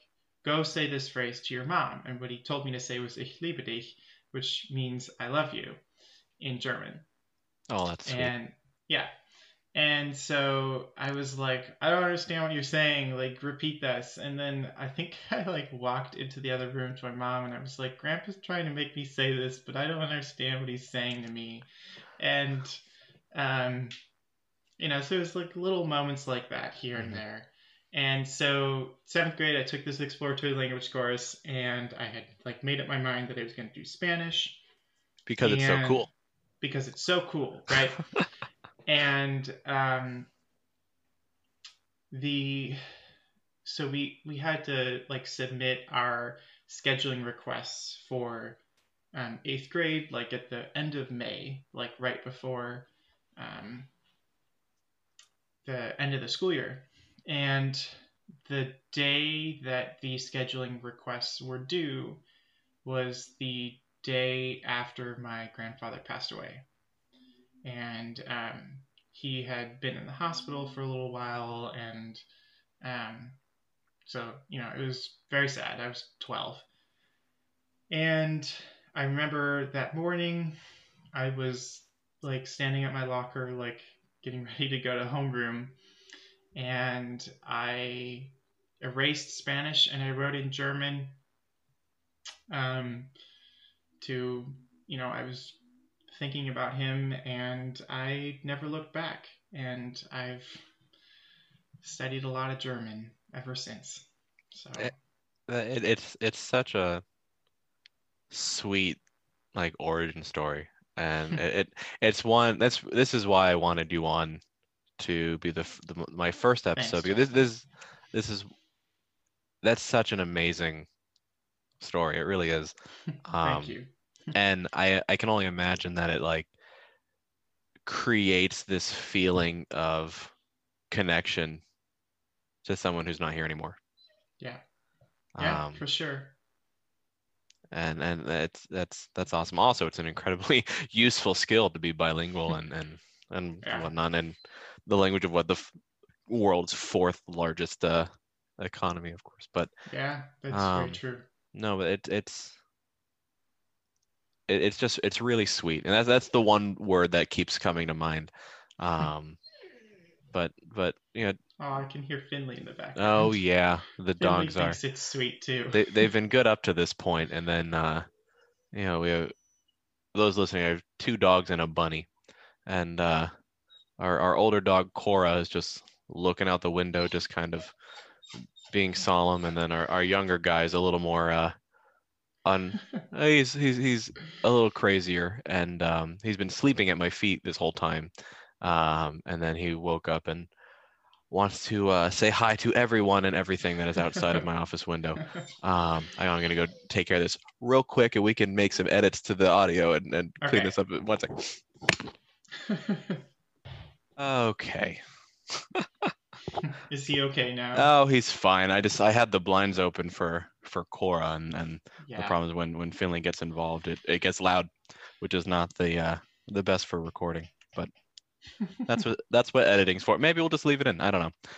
go say this phrase to your mom. And what he told me to say was, Ich liebe dich, which means I love you in German. Oh, that's sweet. And yeah. And so I was like, I don't understand what you're saying. Like, repeat this. And then I think I like walked into the other room to my mom, and I was like, Grandpa's trying to make me say this, but I don't understand what he's saying to me. And, um, you know, so it was like little moments like that here mm-hmm. and there. And so seventh grade, I took this exploratory language course, and I had like made up my mind that I was going to do Spanish. Because it's so cool. Because it's so cool, right? And um, the so we we had to like submit our scheduling requests for um, eighth grade, like at the end of May, like right before um, the end of the school year. And the day that the scheduling requests were due was the day after my grandfather passed away. And um, he had been in the hospital for a little while, and um, so, you know, it was very sad. I was twelve. And I remember that morning, I was, like, standing at my locker, like, getting ready to go to homeroom, and I erased Spanish, and I wrote in German um, to, you know, I was thinking about him, and I never looked back, and I've studied a lot of German ever since. So it, it, it's it's such a sweet like origin story, and it, it it's one that's this is why I wanted you on to be the, the my first episode. Thanks, because this this this is that's such an amazing story. It really is. Um, Thank you. And I, I can only imagine that it like creates this feeling of connection to someone who's not here anymore. Yeah. Yeah, um, for sure. And and that's that's that's awesome. Also, it's an incredibly useful skill to be bilingual and and, and yeah. whatnot, and the language of what the f- world's fourth largest uh, economy, of course. But yeah, that's um, very true. No, but it, it's. It's just, it's really sweet. And that's, that's the one word that keeps coming to mind. Um, but, but, you know. Oh, I can hear Finley in the background. Oh, yeah. The Finley dogs are. It's sweet, too. They, they've been good up to this point. And then, uh, you know, we have, those listening, I have two dogs and a bunny. And uh, our, our older dog, Cora, is just looking out the window, just kind of being solemn. And then our, our younger guy is a little more. Uh, On, he's he's he's a little crazier, and um, he's been sleeping at my feet this whole time, um, and then he woke up and wants to uh, say hi to everyone and everything that is outside of my office window. Um, I'm gonna go take care of this real quick, and we can make some edits to the audio and, and okay. clean this up. One second. Okay. Is he okay now? Oh, he's fine. I just I had the blinds open for for Cora, and, and yeah. the problem is when when Finley gets involved, it, it gets loud, which is not the uh, the best for recording. But that's what that's what editing's for. Maybe we'll just leave it in. I don't know.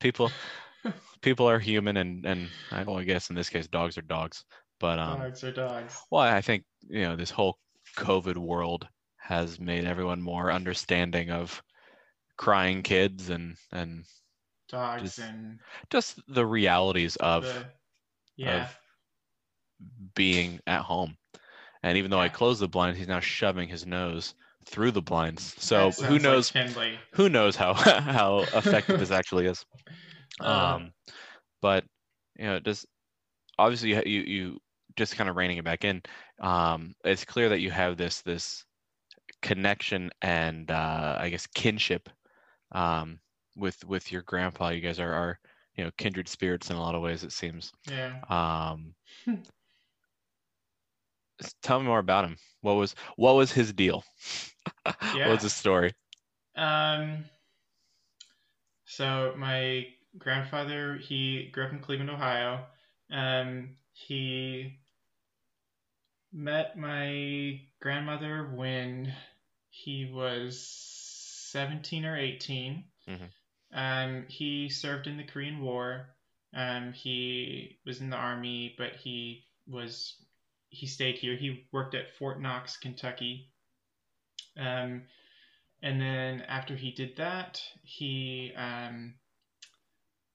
People people are human, and and I, well, I guess in this case dogs are dogs. But um, dogs are dogs. Well, I think you know this whole COVID world has made everyone more understanding of. Crying kids and and dogs just, and just the realities of the, yeah of being at home. And even though yeah. I closed the blinds, he's now shoving his nose through the blinds. So who knows? Like who knows how how effective this actually is? Um, um, but you know, just obviously you you, you just kind of reining it back in. Um, it's clear that you have this this connection and uh, I guess kinship. Um, with with your grandpa, you guys are, are you know, kindred spirits in a lot of ways, it seems. Yeah. Um, tell me more about him. What was what was his deal? Yeah. What was his story? Um. So my grandfather, he grew up in Cleveland, Ohio. Um, he met my grandmother when he was seventeen or eighteen. Mm-hmm. Um, he served in the Korean War. Um, he was in the army, but he was, he stayed here. He worked at Fort Knox, Kentucky. Um, and then after he did that, he, um,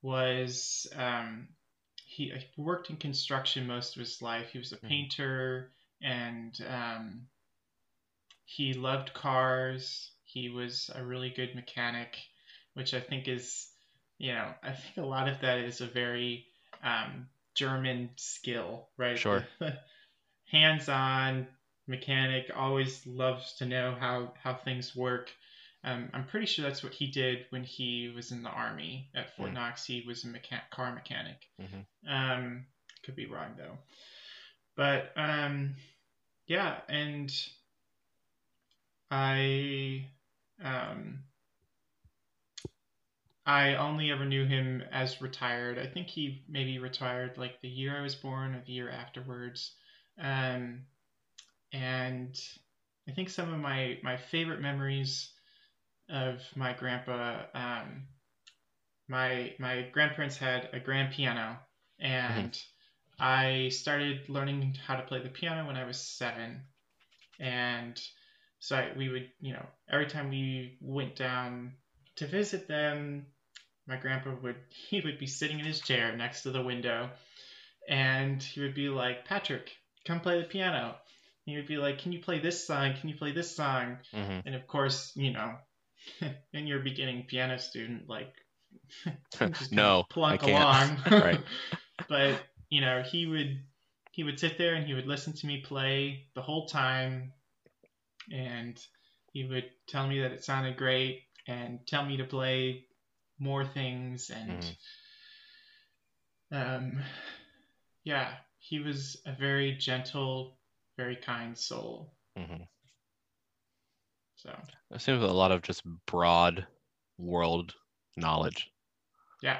was, um, he worked in construction most of his life. He was a mm-hmm. painter, and, um, he loved cars. He was a really good mechanic, which I think is, you know, I think a lot of that is a very um, German skill, right? Sure. Hands-on mechanic, always loves to know how, how things work. Um, I'm pretty sure that's what he did when he was in the army at Fort mm. Knox. He was a mechan- car mechanic. Mm-hmm. Um, could be wrong, though. But, um, yeah, and I... Um, I only ever knew him as retired. I think he maybe retired like the year I was born or the year afterwards. Um, and I think some of my, my favorite memories of my grandpa, um, my my grandparents had a grand piano, and mm-hmm. I started learning how to play the piano when I was seven. And so I, we would, you know, every time we went down to visit them, my grandpa would, he would be sitting in his chair next to the window, and he would be like, "Patrick, come play the piano." And he would be like, "Can you play this song? Can you play this song?" Mm-hmm. And of course, you know, when you're a beginning piano student, like, just no, plunk I can't. Along. Right. But, you know, he would, he would sit there and he would listen to me play the whole time. And he would tell me that it sounded great and tell me to play more things, and mm-hmm. um, yeah, he was a very gentle, very kind soul. Mm-hmm. So it seems a lot of just broad world knowledge. Yeah,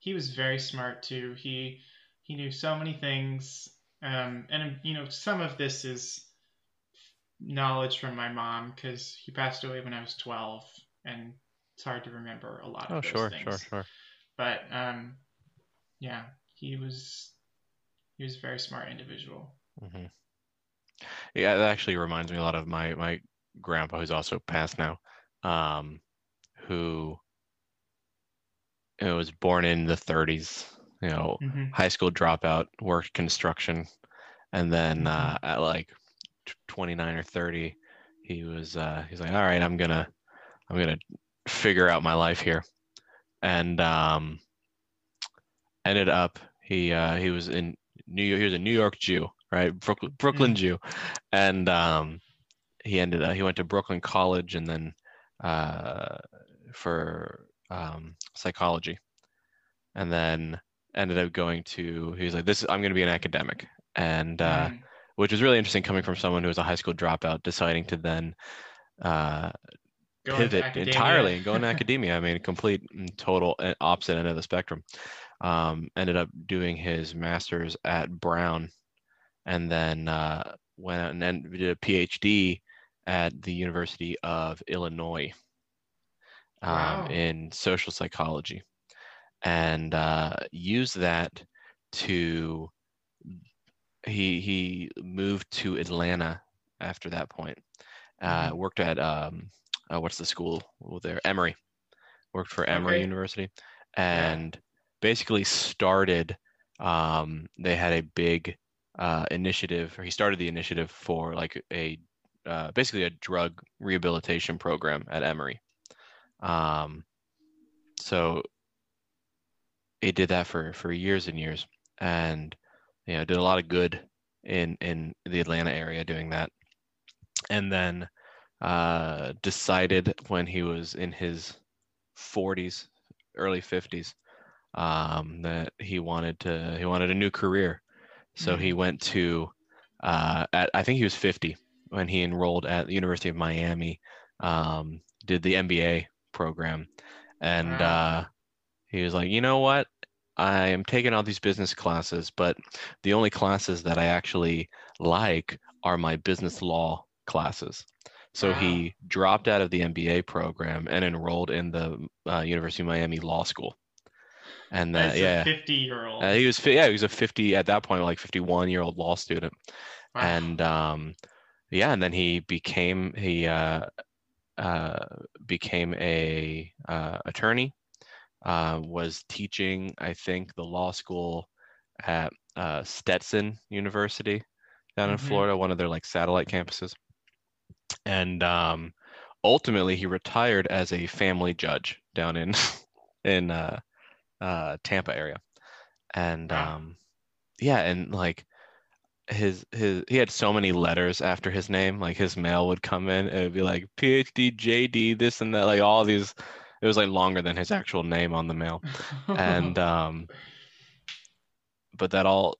he was very smart too. He he knew so many things, um, and you know, some of this is knowledge from my mom because he passed away when I was twelve, and it's hard to remember a lot of oh, those sure, things. Oh, sure, sure, sure. But, um, yeah, he was he was a very smart individual. Mm-hmm. Yeah, that actually reminds me a lot of my, my grandpa, who's also passed now, um, who you know, was born in the thirties, you know, mm-hmm. high school dropout, worked construction, and then uh, at like twenty-nine or thirty, he was uh, he's like, "All right, I'm gonna I'm gonna figure out my life here," and um, ended up he uh, he was in New York. He was a New York Jew, right? Brooklyn, Brooklyn Jew, and um, he ended up, he went to Brooklyn College, and then uh, for um, psychology, and then ended up going to. He was like, "This is, I'm going to be an academic," and uh, mm. which was really interesting coming from someone who was a high school dropout, deciding to then. Uh, pivot entirely and go into academia. I mean, complete and total opposite end of the spectrum. Um, ended up doing his master's at Brown, and then uh, went out and then did a PhD at the University of Illinois um, wow. in social psychology, and uh, used that to he he moved to Atlanta after that point. Uh, worked at um, Uh, what's the school there? Emory. Worked for Emory okay. University, and yeah. basically started. Um, they had a big uh, initiative. Or he started the initiative for like a uh, basically a drug rehabilitation program at Emory. Um, so he did that for for years and years, and you know, did a lot of good in in the Atlanta area doing that, and then. Uh, decided when he was in his forties, early fifties, um, that he wanted to, he wanted a new career. So he went to, uh, at, I think he was fifty when he enrolled at the University of Miami, um, did the M B A program. And uh, he was like, you know what? I am taking all these business classes, but the only classes that I actually like are my business law classes. So wow. he dropped out of the M B A program and enrolled in the uh, University of Miami Law School. And that, yeah, fifty year old. Uh, he was, yeah, he was a fifty at that point, like fifty-one year old law student. Wow. And um, yeah, and then he became he uh, uh, became a uh, attorney. Uh, was teaching, I think, the law school at uh, Stetson University down in mm-hmm. Florida, one of their like satellite campuses. And um, ultimately, he retired as a family judge down in in uh, uh, Tampa area. And um, yeah, and like his his he had so many letters after his name. Like his mail would come in, and it would be like PhD, J D, this and that, like all these. It was like longer than his actual name on the mail. And, um, but that all,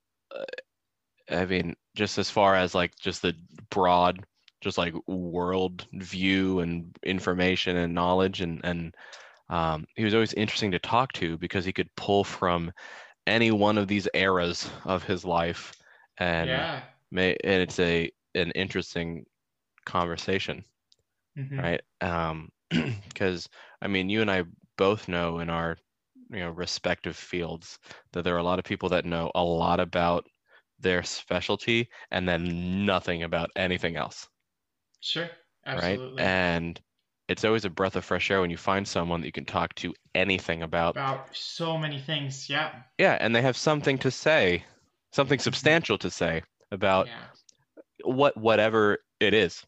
I mean, just as far as like, just the broad, just like world view and information and knowledge. And, and, um, he was always interesting to talk to because he could pull from any one of these eras of his life. And, yeah. may, and it's a, an interesting conversation. Mm-hmm. Right. Um, because I mean, you and I both know in our, you know, respective fields that there are a lot of people that know a lot about their specialty and then nothing about anything else. Sure, absolutely. Right? And it's always a breath of fresh air when you find someone that you can talk to anything about. About so many things, yeah. Yeah, and they have something to say, something substantial to say about yeah. what whatever it is.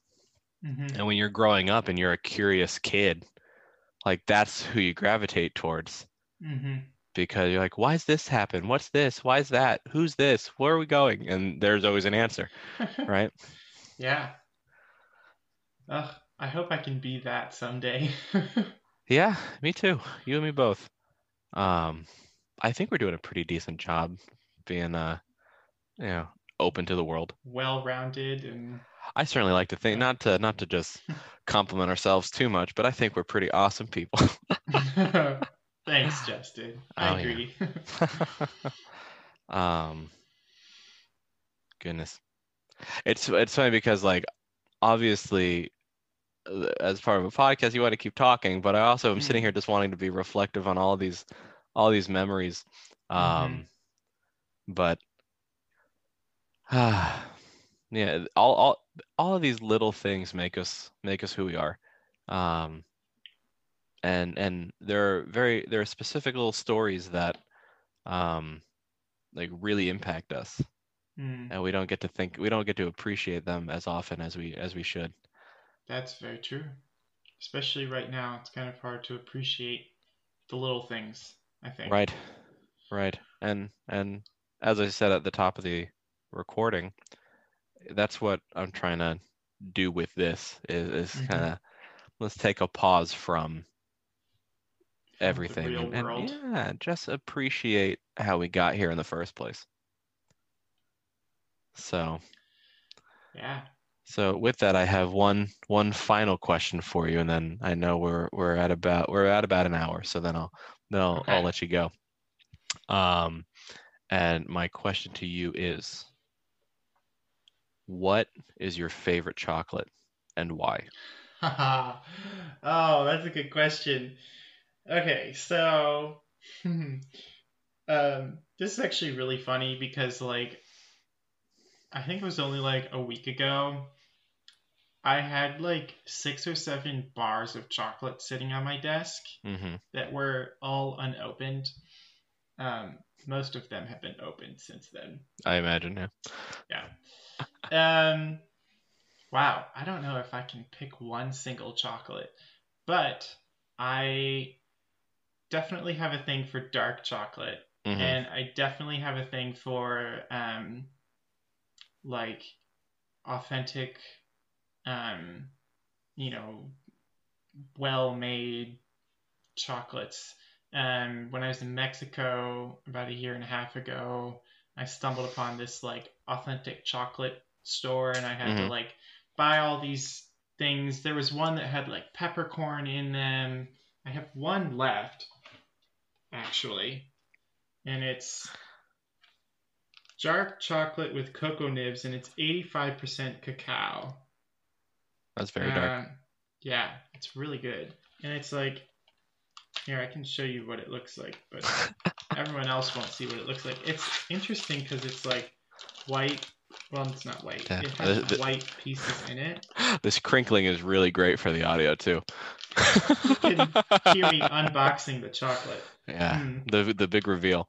Mm-hmm. And when you're growing up and you're a curious kid, like that's who you gravitate towards mm-hmm. because you're like, why does this happen? What's this? Why is that? Who's this? Where are we going? And there's always an answer, right? Yeah. Ugh, I hope I can be that someday. Yeah, me too. You and me both. Um, I think we're doing a pretty decent job being, uh, you know, open to the world. Well-rounded and... I certainly like to think, not to not to just compliment ourselves too much, but I think we're pretty awesome people. Thanks, Justin. I oh, agree. Yeah. um, goodness, it's it's funny because like obviously, as part of a podcast, you want to keep talking, but I also am mm-hmm. sitting here just wanting to be reflective on all these all these memories. Um, mm-hmm. But ah. Uh, Yeah, all, all all of these little things make us make us who we are, um, and and there are very there are specific little stories that, um, like really impact us, mm. and we don't get to think we don't get to appreciate them as often as we as we should. That's very true, especially right now. It's kind of hard to appreciate the little things, I think. Right, right, and and as I said at the top of the recording. That's what I'm trying to do with this is, is kind of let's take a pause from everything and, and yeah, just appreciate how we got here in the first place. So yeah. So with that, I have one one final question for you, and then I know we're we're at about we're at about an hour, so then I'll then I'll, okay. I'll let you go. Um, and my question to you is. What is your favorite chocolate and why? Oh, that's a good question. Okay, so um, this is actually really funny because, like, I think it was only like a week ago, I had like six or seven bars of chocolate sitting on my desk mm-hmm. that were all unopened. Um, most of them have been opened since then. I imagine, yeah. Yeah. Um, wow, I don't know if I can pick one single chocolate, but I definitely have a thing for dark chocolate, mm-hmm. and I definitely have a thing for, um, like, authentic, um, you know, well-made chocolates. And when I was in Mexico about a year and a half ago, I stumbled upon this like authentic chocolate store, and I had mm-hmm. to like buy all these things. There was one that had like peppercorn in them. I have one left, actually, and it's dark chocolate with cocoa nibs, and it's eighty-five percent cacao. That's very uh, dark. Yeah, it's really good. And it's like, here, I can show you what it looks like, but everyone else won't see what it looks like. It's interesting because it's like white. Well, it's not white. Yeah. It has this, white pieces in it. This crinkling is really great for the audio, too. You can hear me unboxing the chocolate. Yeah, mm. the the big reveal.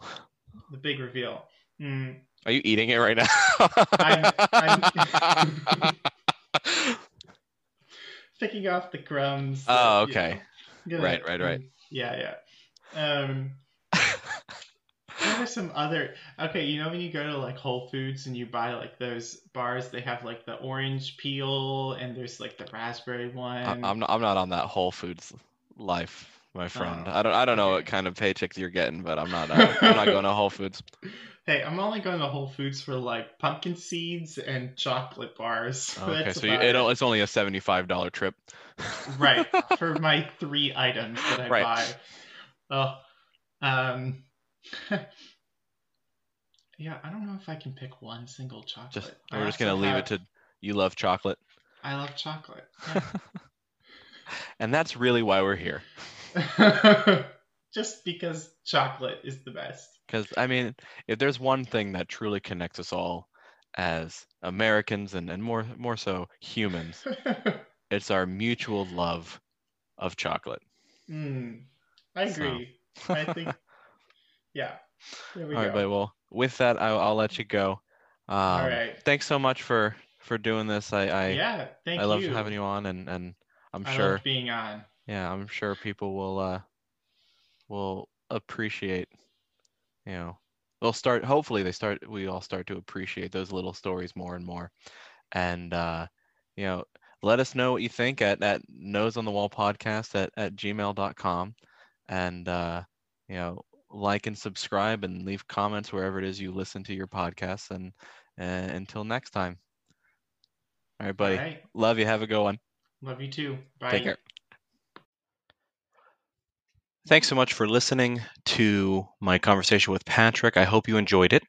The big reveal. Mm. Are you eating it right now? I'm, I'm picking off the crumbs. Oh, that, okay. You know, right, right, right. Yeah, yeah. Um, there are some other... Okay, you know when you go to like Whole Foods and you buy like those bars, they have like the orange peel and there's like the raspberry one. I'm not, I'm not on that Whole Foods life, my friend. Oh, I don't I don't know okay. what kind of paycheck you're getting, but I'm not uh, I'm not going to Whole Foods. Hey, I'm only going to Whole Foods for like pumpkin seeds and chocolate bars. Oh, okay, That's so you, it. it's only a seventy-five dollars trip. Right, for my three items that I right. buy. Oh, um, yeah, I don't know if I can pick one single chocolate. Just, we're just gonna leave have... it to you. Love chocolate. I love chocolate. Yeah. And that's really why we're here. Just because chocolate is the best. Because, I mean, if there's one thing that truly connects us all as Americans and, and more more so humans, it's our mutual love of chocolate. Mm, I agree. So. I think, yeah, there we all go. All right, buddy, well, with that, I'll, I'll let you go. Um, all right. Thanks so much for, for doing this. I, I Yeah, thank I you. I love having you on, and, and I'm I sure. I love being on. Yeah, I'm sure people will uh, will appreciate, you know, they'll start, hopefully they start, we all start to appreciate those little stories more and more. And, uh, you know, let us know what you think at, at noseonthewallpodcast at, at gmail dot com. And, uh, you know, like and subscribe and leave comments wherever it is you listen to your podcasts. And uh, until next time. All right, buddy. All right. Love you. Have a good one. Love you too. Bye. Take care. Thanks so much for listening to my conversation with Patrick. I hope you enjoyed it.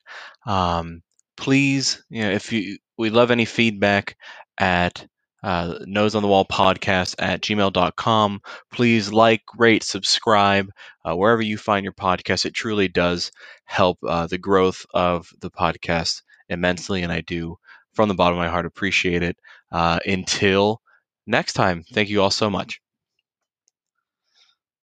Um, please, you know, if you, we love any feedback at uh, noseonthewallpodcast at gmail dot com. Please like, rate, subscribe, uh, wherever you find your podcast. It truly does help uh, the growth of the podcast immensely, and I do, from the bottom of my heart, appreciate it. Uh, until next time, thank you all so much.